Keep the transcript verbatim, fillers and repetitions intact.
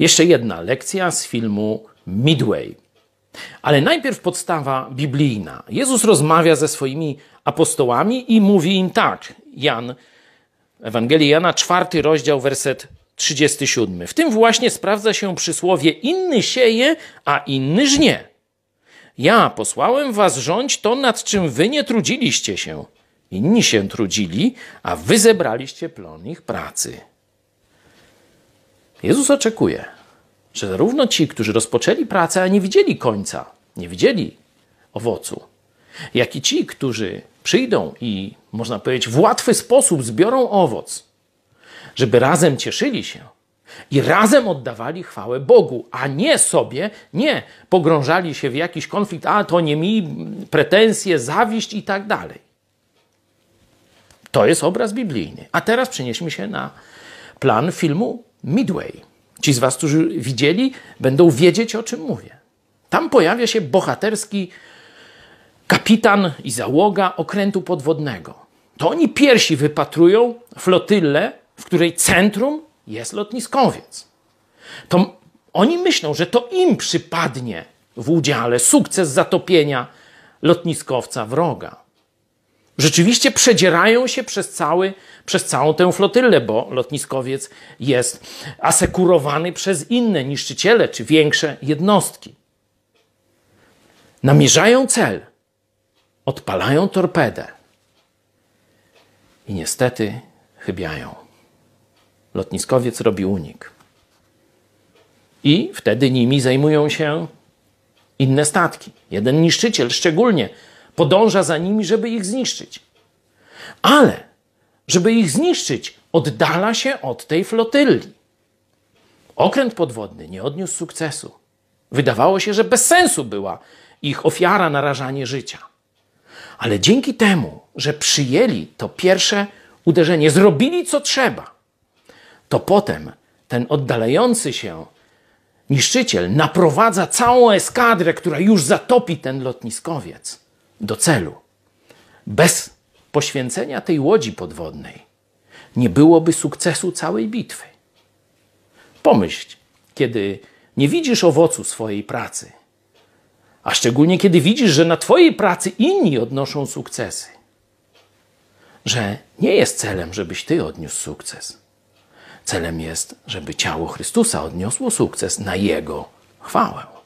Jeszcze jedna lekcja z filmu Midway. Ale najpierw podstawa biblijna. Jezus rozmawia ze swoimi apostołami i mówi im tak. Jan, Ewangelii Jana, czwarty rozdział, werset trzydziesty siódmy. W tym właśnie sprawdza się przysłowie: inny sieje, a inny żnie. Ja posłałem was rządź to, nad czym wy nie trudziliście się. Inni się trudzili, a wy zebraliście plon ich pracy. Jezus oczekuje, że zarówno ci, którzy rozpoczęli pracę, a nie widzieli końca, nie widzieli owocu, jak i ci, którzy przyjdą i, można powiedzieć, w łatwy sposób zbiorą owoc, żeby razem cieszyli się i razem oddawali chwałę Bogu, a nie sobie, nie pogrążali się w jakiś konflikt, a to nie mi, pretensje, zawiść i tak dalej. To jest obraz biblijny. A teraz przenieśmy się na plan filmu Midway. Ci z was, którzy widzieli, będą wiedzieć, o czym mówię. Tam pojawia się bohaterski kapitan i załoga okrętu podwodnego. To oni pierwsi wypatrują flotylę, w której centrum jest lotniskowiec. To oni myślą, że to im przypadnie w udziale sukces zatopienia lotniskowca wroga. Rzeczywiście przedzierają się przez, cały, przez całą tę flotylę, bo lotniskowiec jest asekurowany przez inne niszczyciele czy większe jednostki. Namierzają cel, odpalają torpedę i niestety chybiają. Lotniskowiec robi unik. I wtedy nimi zajmują się inne statki. Jeden niszczyciel szczególnie podąża za nimi, żeby ich zniszczyć. Ale, żeby ich zniszczyć, oddala się od tej flotyli. Okręt podwodny nie odniósł sukcesu. Wydawało się, że bez sensu była ich ofiara, narażanie życia. Ale dzięki temu, że przyjęli to pierwsze uderzenie, zrobili co trzeba, to potem ten oddalający się niszczyciel naprowadza całą eskadrę, która już zatopi ten lotniskowiec, do celu. Bez poświęcenia tej łodzi podwodnej nie byłoby sukcesu całej bitwy. Pomyśl, kiedy nie widzisz owocu swojej pracy, a szczególnie kiedy widzisz, że na twojej pracy inni odnoszą sukcesy, że nie jest celem, żebyś ty odniósł sukces. Celem jest, żeby ciało Chrystusa odniosło sukces na Jego chwałę.